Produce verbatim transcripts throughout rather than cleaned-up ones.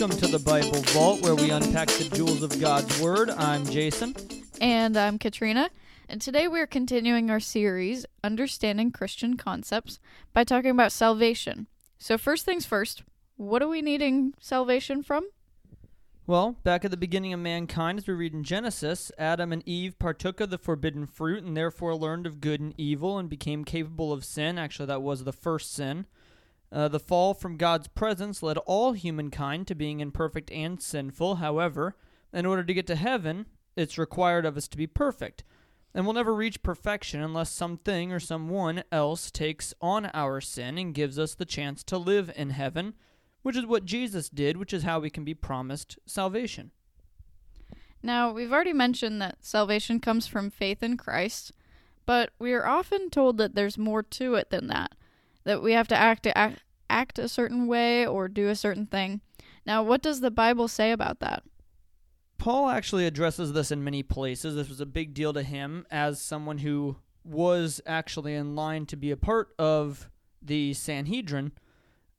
Welcome to the Bible Vault, where we unpack the jewels of God's Word. I'm Jason. And I'm Katrina. And today we're continuing our series, Understanding Christian Concepts, by talking about salvation. So first things first, what are we needing salvation from? Well, back at the beginning of mankind, as we read in Genesis, Adam and Eve partook of the forbidden fruit and therefore learned of good and evil and became capable of sin. Actually, that was the first sin. Uh, the fall from God's presence led all humankind to being imperfect and sinful. However, in order to get to heaven, it's required of us to be perfect. And we'll never reach perfection unless something or someone else takes on our sin and gives us the chance to live in heaven, which is what Jesus did, which is how we can be promised salvation. Now, we've already mentioned that salvation comes from faith in Christ, but we are often told that there's more to it than that. That we have to act, act act a certain way or do a certain thing. Now, what does the Bible say about that? Paul actually addresses this in many places. This was a big deal to him as someone who was actually in line to be a part of the Sanhedrin.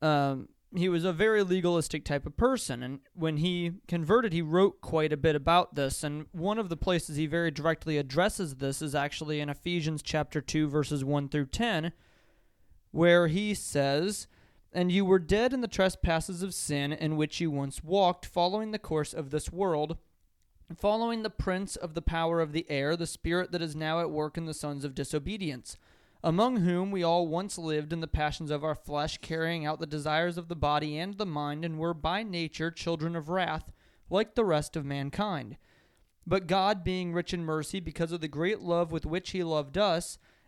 Um, he was a very legalistic type of person, and when he converted, he wrote quite a bit about this, and one of the places he very directly addresses this is actually in Ephesians chapter two, verses one through ten, where he says, "And you were dead in the trespasses of sin in which you once walked, following the course of this world, following the prince of the power of the air, the spirit that is now at work in the sons of disobedience, among whom we all once lived in the passions of our flesh, carrying out the desires of the body and the mind, and were by nature children of wrath, like the rest of mankind. But God, being rich in mercy, because of the great love with which he loved us,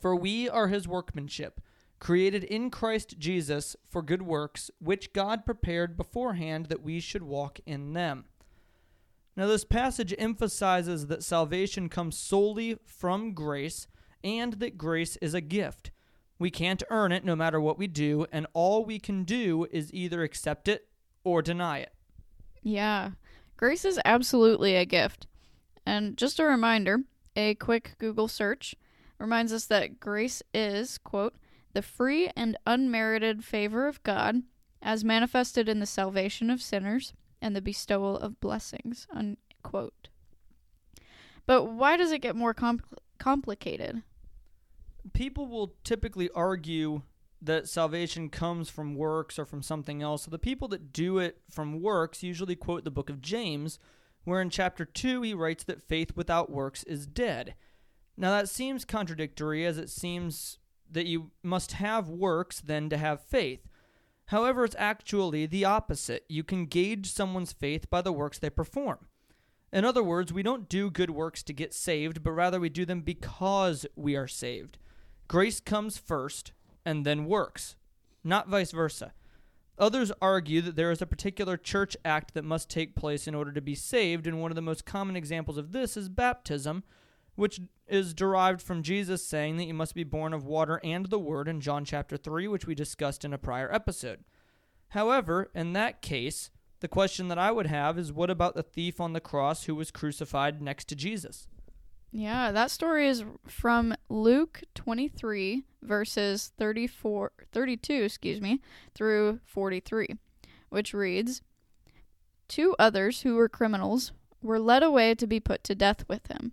For we are his workmanship, created in Christ Jesus for good works, which God prepared beforehand that we should walk in them." Now, this passage emphasizes that salvation comes solely from grace and that grace is a gift. We can't earn it no matter what we do, and all we can do is either accept it or deny it. Yeah, grace is absolutely a gift. And just a reminder, a quick Google search reminds us that grace is, quote, "the free and unmerited favor of God as manifested in the salvation of sinners and the bestowal of blessings," unquote. But why does it get more compl- complicated? People will typically argue that salvation comes from works or from something else. So the people that do it from works usually quote the book of James, where in chapter two he writes that faith without works is dead. Now, that seems contradictory, as it seems that you must have works then to have faith. However, it's actually the opposite. You can gauge someone's faith by the works they perform. In other words, we don't do good works to get saved, but rather we do them because we are saved. Grace comes first and then works, not vice versa. Others argue that there is a particular church act that must take place in order to be saved, and one of the most common examples of this is baptism, which is derived from Jesus saying that you must be born of water and the Word in John chapter three, which we discussed in a prior episode. However, in that case, the question that I would have is, what about the thief on the cross who was crucified next to Jesus? Yeah, that story is from Luke twenty-three, verses thirty-four, thirty-two, excuse me, through forty-three, which reads, "Two others who were criminals were led away to be put to death with him.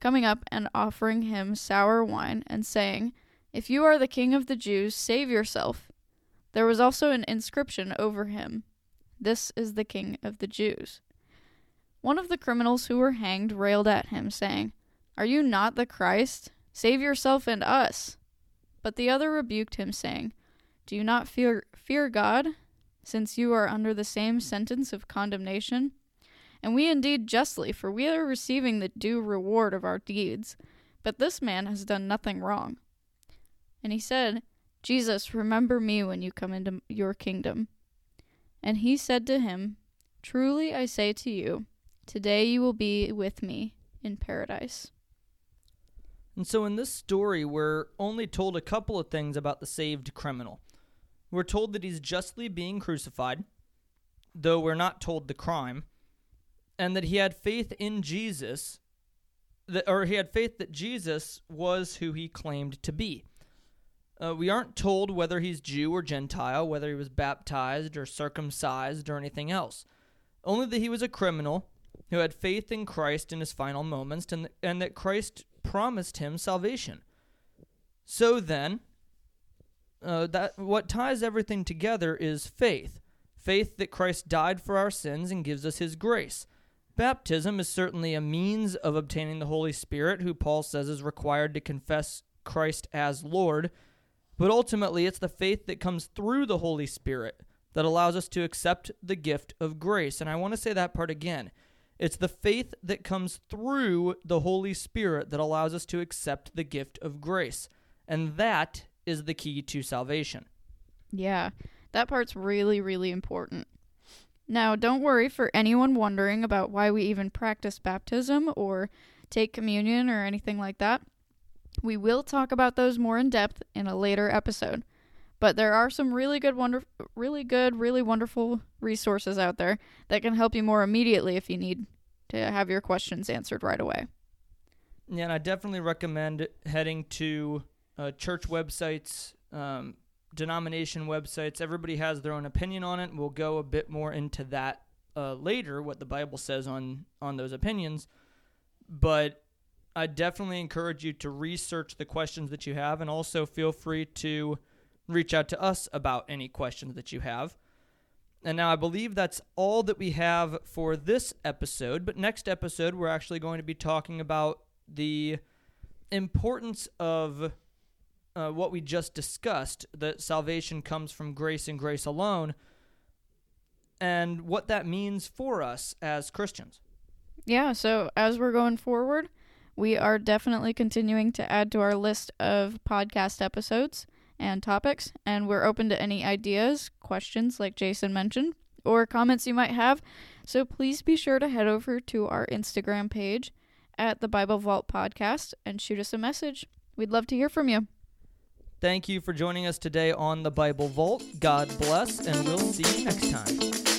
coming up and offering him sour wine, and saying, 'If you are the king of the Jews, save yourself.' There was also an inscription over him, 'This is the King of the Jews.' One of the criminals who were hanged railed at him, saying, "Are you not the Christ? Save yourself and us." But the other rebuked him, saying, "Do you not fear, fear God, since you are under the same sentence of condemnation? And we indeed justly, for we are receiving the due reward of our deeds. But this man has done nothing wrong." And he said, "Jesus, remember me when you come into your kingdom." And he said to him, "Truly I say to you, today you will be with me in paradise." And so in this story, we're only told a couple of things about the saved criminal. We're told that he's justly being crucified, though we're not told the crime, and that he had faith in Jesus, that, or he had faith that Jesus was who he claimed to be. Uh, we aren't told whether he's Jew or Gentile, whether he was baptized or circumcised or anything else. Only that he was a criminal who had faith in Christ in his final moments, and, and that Christ promised him salvation. So then, uh, that what ties everything together is faith. Faith that Christ died for our sins and gives us his grace. Baptism is certainly a means of obtaining the Holy Spirit, who Paul says is required to confess Christ as Lord, but ultimately it's the faith that comes through the Holy Spirit that allows us to accept the gift of grace. And I want to say that part again. It's the faith that comes through the Holy Spirit that allows us to accept the gift of grace. And that is the key to salvation. Yeah, that part's really, really important. Now, don't worry for anyone wondering about why we even practice baptism or take communion or anything like that. We will talk about those more in depth in a later episode. But there are some really good, wonder- really good, really wonderful resources out there that can help you more immediately if you need to have your questions answered right away. Yeah, and I definitely recommend heading to uh, church websites, um, denomination websites. Everybody has their own opinion on it. We'll go a bit more into that uh, later, what the Bible says on, on those opinions. But I definitely encourage you to research the questions that you have, and also feel free to reach out to us about any questions that you have. And now I believe that's all that we have for this episode. But next episode, we're actually going to be talking about the importance of uh, what we just discussed, that salvation comes from grace and grace alone, and what that means for us as Christians. Yeah, so as we're going forward, we are definitely continuing to add to our list of podcast episodes and topics, and we're open to any ideas, questions like Jason mentioned, or comments you might have, so please be sure to head over to our Instagram page at the Bible Vault Podcast and shoot us a message. We'd love to hear from you. Thank you for joining us today on the Bible Vault. God bless, and we'll see you next time.